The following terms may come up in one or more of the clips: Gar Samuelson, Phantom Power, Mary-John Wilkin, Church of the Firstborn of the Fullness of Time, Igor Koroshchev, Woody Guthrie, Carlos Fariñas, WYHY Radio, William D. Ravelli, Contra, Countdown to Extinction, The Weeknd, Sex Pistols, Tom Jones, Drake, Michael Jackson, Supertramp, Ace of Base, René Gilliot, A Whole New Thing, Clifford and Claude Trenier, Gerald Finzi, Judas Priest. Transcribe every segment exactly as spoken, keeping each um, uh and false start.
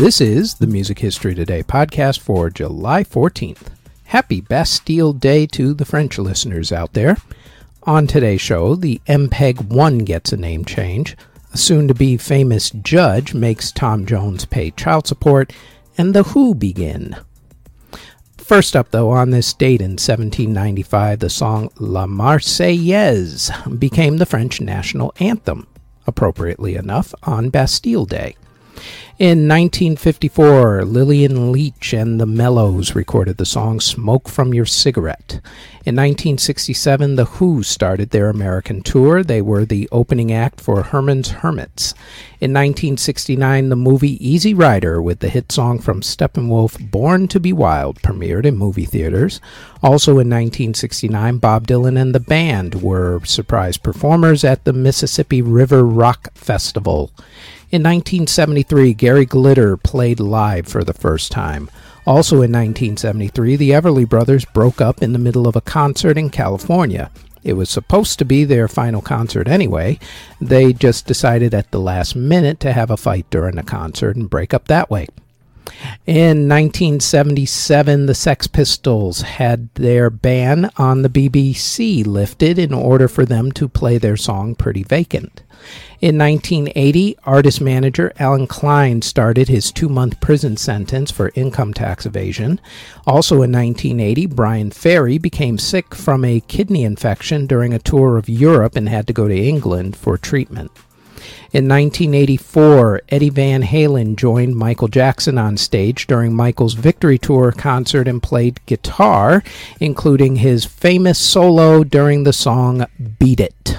This is the Music History Today podcast for July fourteenth. Happy Bastille Day to the French listeners out there. On today's show, the M P E G one gets a name change, a soon-to-be famous judge makes Tom Jones pay child support, and the Who begin. First up, though, on this date in seventeen ninety-five, the song La Marseillaise became the French national anthem, appropriately enough, on Bastille Day. In nineteen fifty-four, Lillian Leach and the Mellows recorded the song Smoke From Your Cigarette. In nineteen sixty-seven, the Who started their American tour. They were the opening act for Herman's Hermits. In nineteen sixty-nine, the movie Easy Rider, with the hit song from Steppenwolf, Born to be Wild, premiered in movie theaters. Also in nineteen sixty-nine, Bob Dylan and the band were surprise performers at the Mississippi River Rock Festival. In nineteen seventy-three, Gary Glitter played live for the first time. Also in nineteen seventy-three, the Everly Brothers broke up in the middle of a concert in California. It was supposed to be their final concert anyway. They just decided at the last minute to have a fight during the concert and break up that way. In nineteen seventy-seven, the Sex Pistols had their ban on the B B C lifted in order for them to play their song Pretty Vacant. In nineteen eighty, artist manager Alan Klein started his two-month prison sentence for income tax evasion. Also in nineteen eighty, Brian Ferry became sick from a kidney infection during a tour of Europe and had to go to England for treatment. In nineteen eighty-four, Eddie Van Halen joined Michael Jackson on stage during Michael's Victory Tour concert and played guitar, including his famous solo during the song Beat It.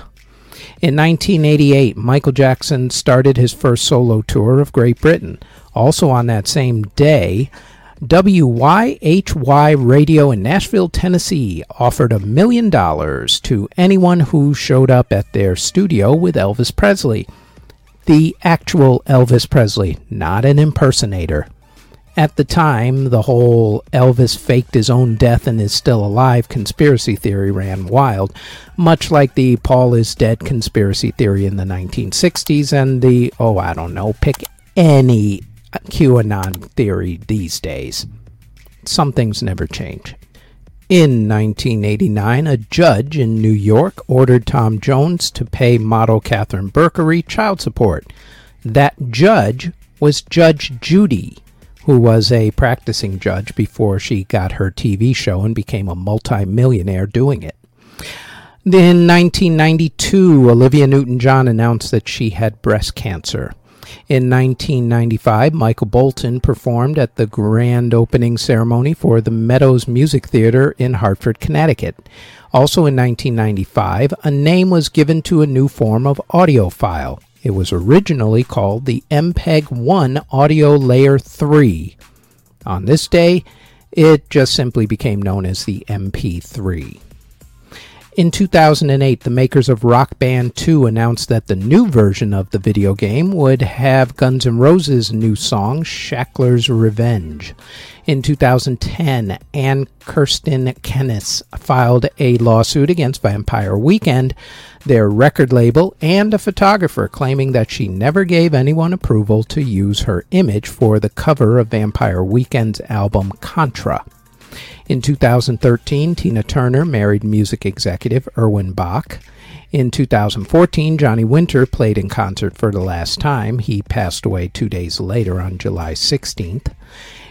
In nineteen eighty-eight, Michael Jackson started his first solo tour of Great Britain. Also on that same day, W Y H Y Radio in Nashville, Tennessee offered a million dollars to anyone who showed up at their studio with Elvis Presley. The actual Elvis Presley, not an impersonator. At the time, the whole Elvis faked his own death and is still alive conspiracy theory ran wild, much like the Paul is dead conspiracy theory in the nineteen sixties and the, oh, I don't know, pick any QAnon theory these days. Some things never change. In nineteen eighty-nine, a judge in New York ordered Tom Jones to pay model Catherine Berkery child support. That judge was Judge Judy, who was a practicing judge before she got her T V show and became a multimillionaire doing it. In nineteen ninety-two, Olivia Newton-John announced that she had breast cancer. In nineteen ninety-five, Michael Bolton performed at the grand opening ceremony for the Meadows Music Theater in Hartford, Connecticut. Also in nineteen ninety-five, a name was given to a new form of audio file. It was originally called the M P E G one Audio Layer three. On this day, it just simply became known as the M P three. In two thousand eight, the makers of Rock Band two announced that the new version of the video game would have Guns N' Roses' new song, Shackler's Revenge. In two thousand ten, Ann Kirsten Kennis filed a lawsuit against Vampire Weekend, their record label, and a photographer, claiming that she never gave anyone approval to use her image for the cover of Vampire Weekend's album Contra. In two thousand thirteen, Tina Turner married music executive Erwin Bach. In two thousand fourteen, Johnny Winter played in concert for the last time. He passed away two days later on July sixteenth.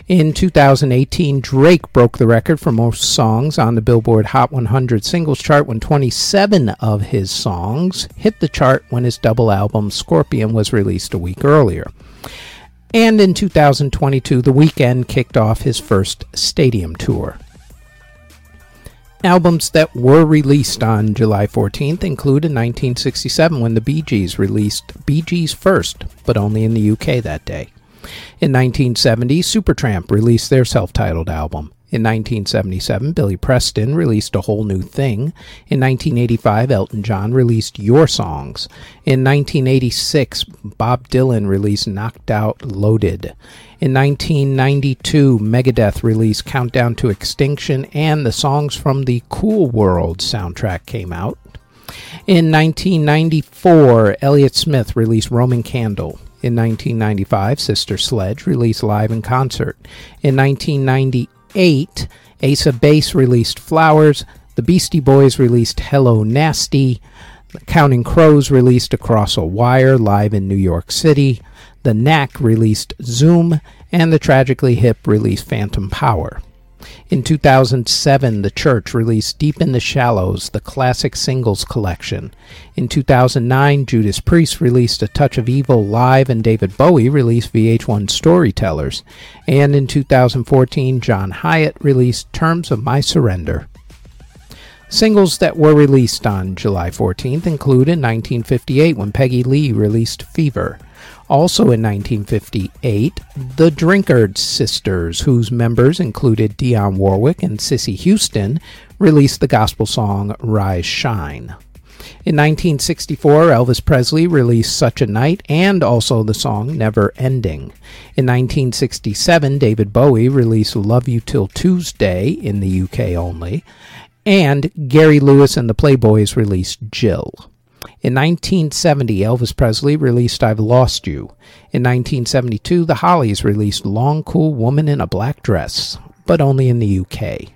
In two thousand eighteen, Drake broke the record for most songs on the Billboard Hot one hundred Singles Chart when twenty-seven of his songs hit the chart when his double album Scorpion was released a week earlier. And in two thousand twenty-two, The Weeknd kicked off his first stadium tour. Albums that were released on July fourteenth include in nineteen sixty-seven when the Bee Gees released Bee Gees First, but only in the U K that day. In nineteen seventy, Supertramp released their self-titled album. In nineteen seventy-seven, Billy Preston released A Whole New Thing. In nineteen eighty-five, Elton John released Your Songs. In nineteen eighty-six, Bob Dylan released Knocked Out Loaded. In nineteen ninety-two, Megadeth released Countdown to Extinction, and the songs from the Cool World soundtrack came out. In nineteen ninety-four, Elliott Smith released Roman Candle. In nineteen ninety-five, Sister Sledge released Live in Concert. In nineteen ninety-eight, Ace of Base released Flowers. The Beastie Boys released Hello Nasty. The Counting Crows released Across a Wire live in New York City. The Knack released Zoom. And the Tragically Hip released Phantom Power. In two thousand seven, The Church released Deep in the Shallows, the classic singles collection. In two thousand nine, Judas Priest released A Touch of Evil live, and David Bowie released V H one Storytellers. And in two thousand fourteen, John Hyatt released Terms of My Surrender. Singles that were released on July fourteenth include in nineteen fifty-eight, when Peggy Lee released Fever. Also in nineteen fifty-eight, the Drinkard Sisters, whose members included Dionne Warwick and Sissy Houston, released the gospel song Rise Shine. In nineteen sixty-four, Elvis Presley released Such a Night and also the song Never Ending. In nineteen sixty-seven, David Bowie released Love You Till Tuesday in the U K only, and Gary Lewis and the Playboys released Jill. In nineteen seventy, Elvis Presley released I've Lost You. In nineteen seventy-two, The Hollies released Long Cool Woman in a Black Dress, but only in the U K.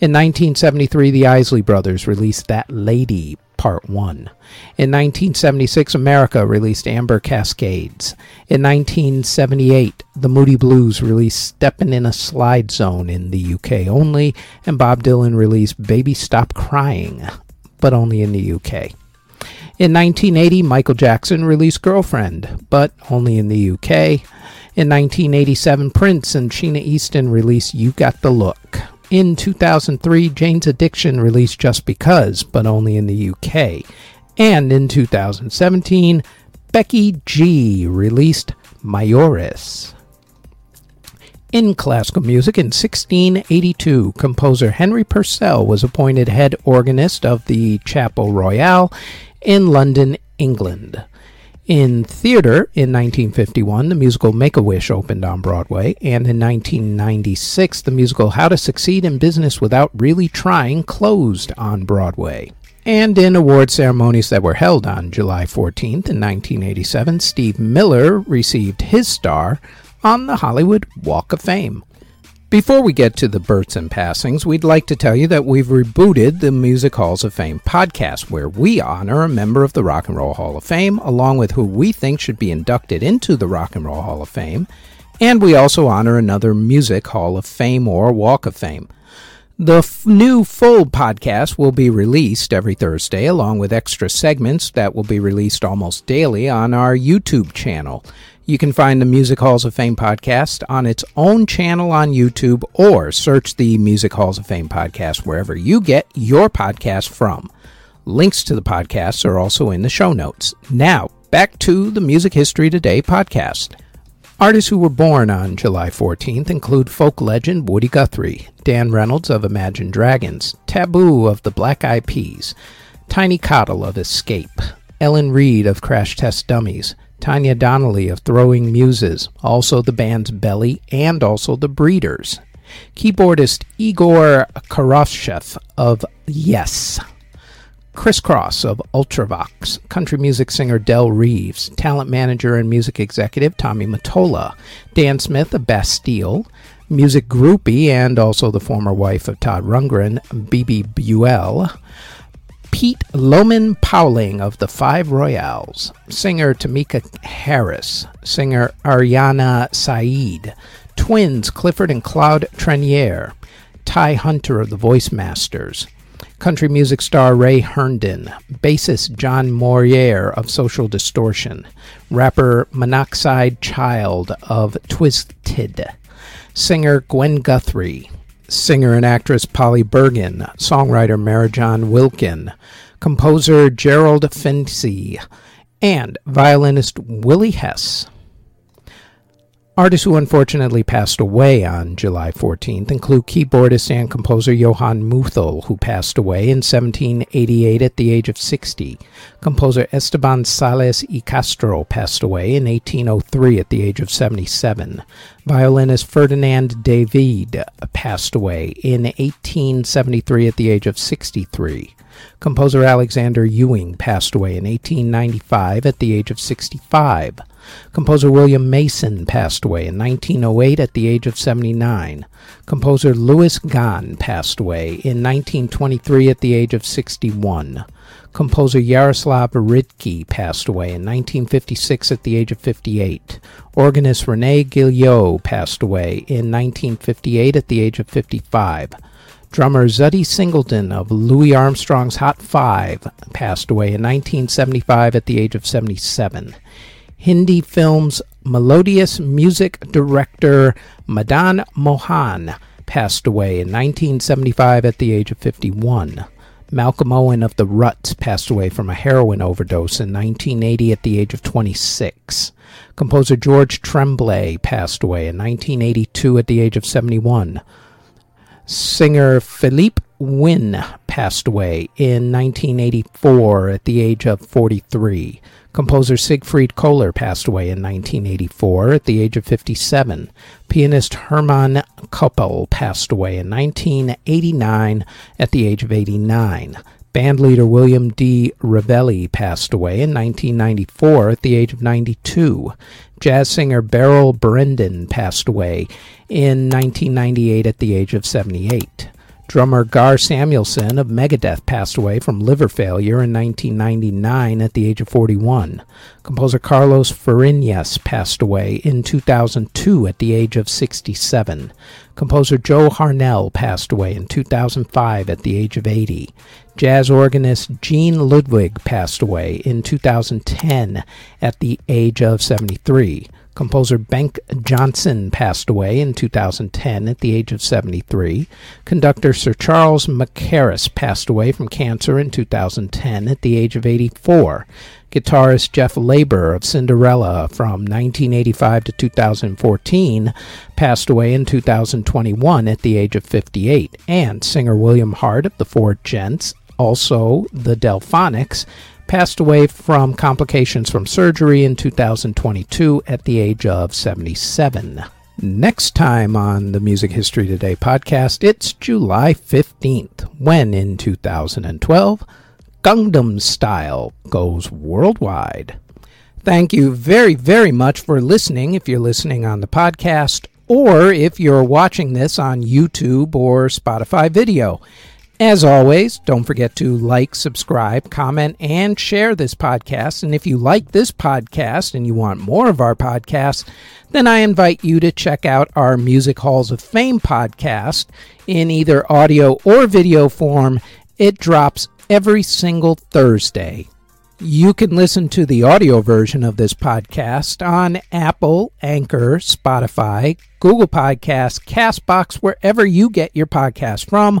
In nineteen seventy-three, the Isley Brothers released That Lady, Part one. In nineteen seventy-six, America released Amber Cascades. In nineteen seventy-eight, the Moody Blues released Steppin' in a Slide Zone in the U K only, and Bob Dylan released Baby Stop Crying, but only in the U K. In nineteen eighty, Michael Jackson released Girlfriend, but only in the U K. In nineteen eighty-seven, Prince and Sheena Easton released You Got the Look. In two thousand three, Jane's Addiction released Just Because, but only in the U K. And in two thousand seventeen, Becky G released Mayores. In classical music, in sixteen eighty-two, composer Henry Purcell was appointed head organist of the Chapel Royal in London, England. In theater, in nineteen fifty-one, the musical Make-A-Wish opened on Broadway, and in nineteen ninety-six, the musical How to Succeed in Business Without Really Trying closed on Broadway. And in award ceremonies that were held on July fourteenth, in nineteen eighty-seven, Steve Miller received his star on the Hollywood Walk of Fame. Before we get to the births and passings, we'd like to tell you that we've rebooted the Music Halls of Fame podcast, where we honor a member of the Rock and Roll Hall of Fame, along with who we think should be inducted into the Rock and Roll Hall of Fame, and we also honor another Music Hall of Fame or Walk of Fame. The f- new full podcast will be released every Thursday, along with extra segments that will be released almost daily on our YouTube channel. You can find the Music Halls of Fame podcast on its own channel on YouTube, or search the Music Halls of Fame podcast wherever you get your podcast from. Links to the podcasts are also in the show notes. Now, back to the Music History Today podcast. Artists who were born on July fourteenth include folk legend Woody Guthrie, Dan Reynolds of Imagine Dragons, Taboo of the Black Eyed Peas, Tiny Cottle of Escape, Ellen Reed of Crash Test Dummies, Tanya Donnelly of Throwing Muses, also the band's Belly and also the Breeders. Keyboardist Igor Koroshchev of Yes. Criss Cross of Ultravox. Country music singer Del Reeves. Talent manager and music executive Tommy Mottola. Dan Smith of Bastille. Music groupie and also the former wife of Todd Rundgren, B B Buell. Pete Loman Powling of the Five Royales, singer Tamika Harris, singer Ariana Saeed, twins Clifford and Claude Trenier, Ty Hunter of the Voice Masters, country music star Ray Herndon, bassist John Moyer of Social Distortion, rapper Monoxide Child of Twisted, singer Gwen Guthrie, singer and actress Polly Bergen, songwriter Mary-John Wilkin, composer Gerald Finzi, and violinist Willie Hess. Artists who unfortunately passed away on July fourteenth include keyboardist and composer Johann Muthel, who passed away in seventeen eighty-eight at the age of sixty. Composer Esteban Sales y Castro passed away in eighteen oh three at the age of seventy-seven. Violinist Ferdinand David passed away in eighteen seventy-three at the age of sixty-three. Composer Alexander Ewing passed away in eighteen ninety-five at the age of sixty-five. Composer William Mason passed away in nineteen oh eight at the age of seventy-nine. Composer Louis Gahn passed away in nineteen twenty-three at the age of sixty-one. Composer Yaroslav Ridke passed away in nineteen fifty-six at the age of fifty-eight. Organist René Gilliot passed away in nineteen fifty-eight at the age of fifty-five. Drummer Zutty Singleton of Louis Armstrong's Hot Five passed away in nineteen seventy-five at the age of seventy-seven. Hindi film's melodious music director Madan Mohan passed away in nineteen seventy-five at the age of fifty-one. Malcolm Owen of The Ruts passed away from a heroin overdose in nineteen eighty at the age of twenty-six. Composer George Tremblay passed away in nineteen eighty-two at the age of seventy-one. Singer Philippe Wynne passed away in nineteen eighty-four at the age of forty-three. Composer Siegfried Kohler passed away in nineteen eighty-four at the age of fifty-seven. Pianist Hermann Koppel passed away in nineteen eighty-nine at the age of eighty-nine. Bandleader William D. Ravelli passed away in nineteen ninety-four at the age of ninety-two. Jazz singer Beryl Brendan passed away in nineteen ninety-eight at the age of seventy-eight. Drummer Gar Samuelson of Megadeth passed away from liver failure in nineteen ninety-nine at the age of forty-one. Composer Carlos Fariñas passed away in two thousand two at the age of sixty-seven. Composer Joe Harnell passed away in two thousand five at the age of eighty. Jazz organist Gene Ludwig passed away in two thousand ten at the age of seventy-three. Composer Benk Johnson passed away in two thousand ten at the age of seventy-three. Conductor Sir Charles Mackerras passed away from cancer in two thousand ten at the age of eighty-four. Guitarist Jeff Lorber of Cinderella from nineteen eighty-five to two thousand fourteen passed away in two thousand twenty-one at the age of fifty-eight. And singer William Hart of the Four Gents, also the Delphonics, passed away from complications from surgery in two thousand twenty-two at the age of seventy-seven. Next time on the Music History Today podcast, it's July fifteenth, when in two thousand twelve, Gangnam Style goes worldwide. Thank you very, very much for listening. If you're listening on the podcast, or if you're watching this on YouTube or Spotify video. As always, don't forget to like, subscribe, comment, and share this podcast. And if you like this podcast and you want more of our podcasts, then I invite you to check out our Music Halls of Fame podcast in either audio or video form. It drops every single Thursday. You can listen to the audio version of this podcast on Apple, Anchor, Spotify, Google Podcasts, CastBox, wherever you get your podcast from,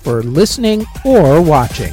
for listening or watching.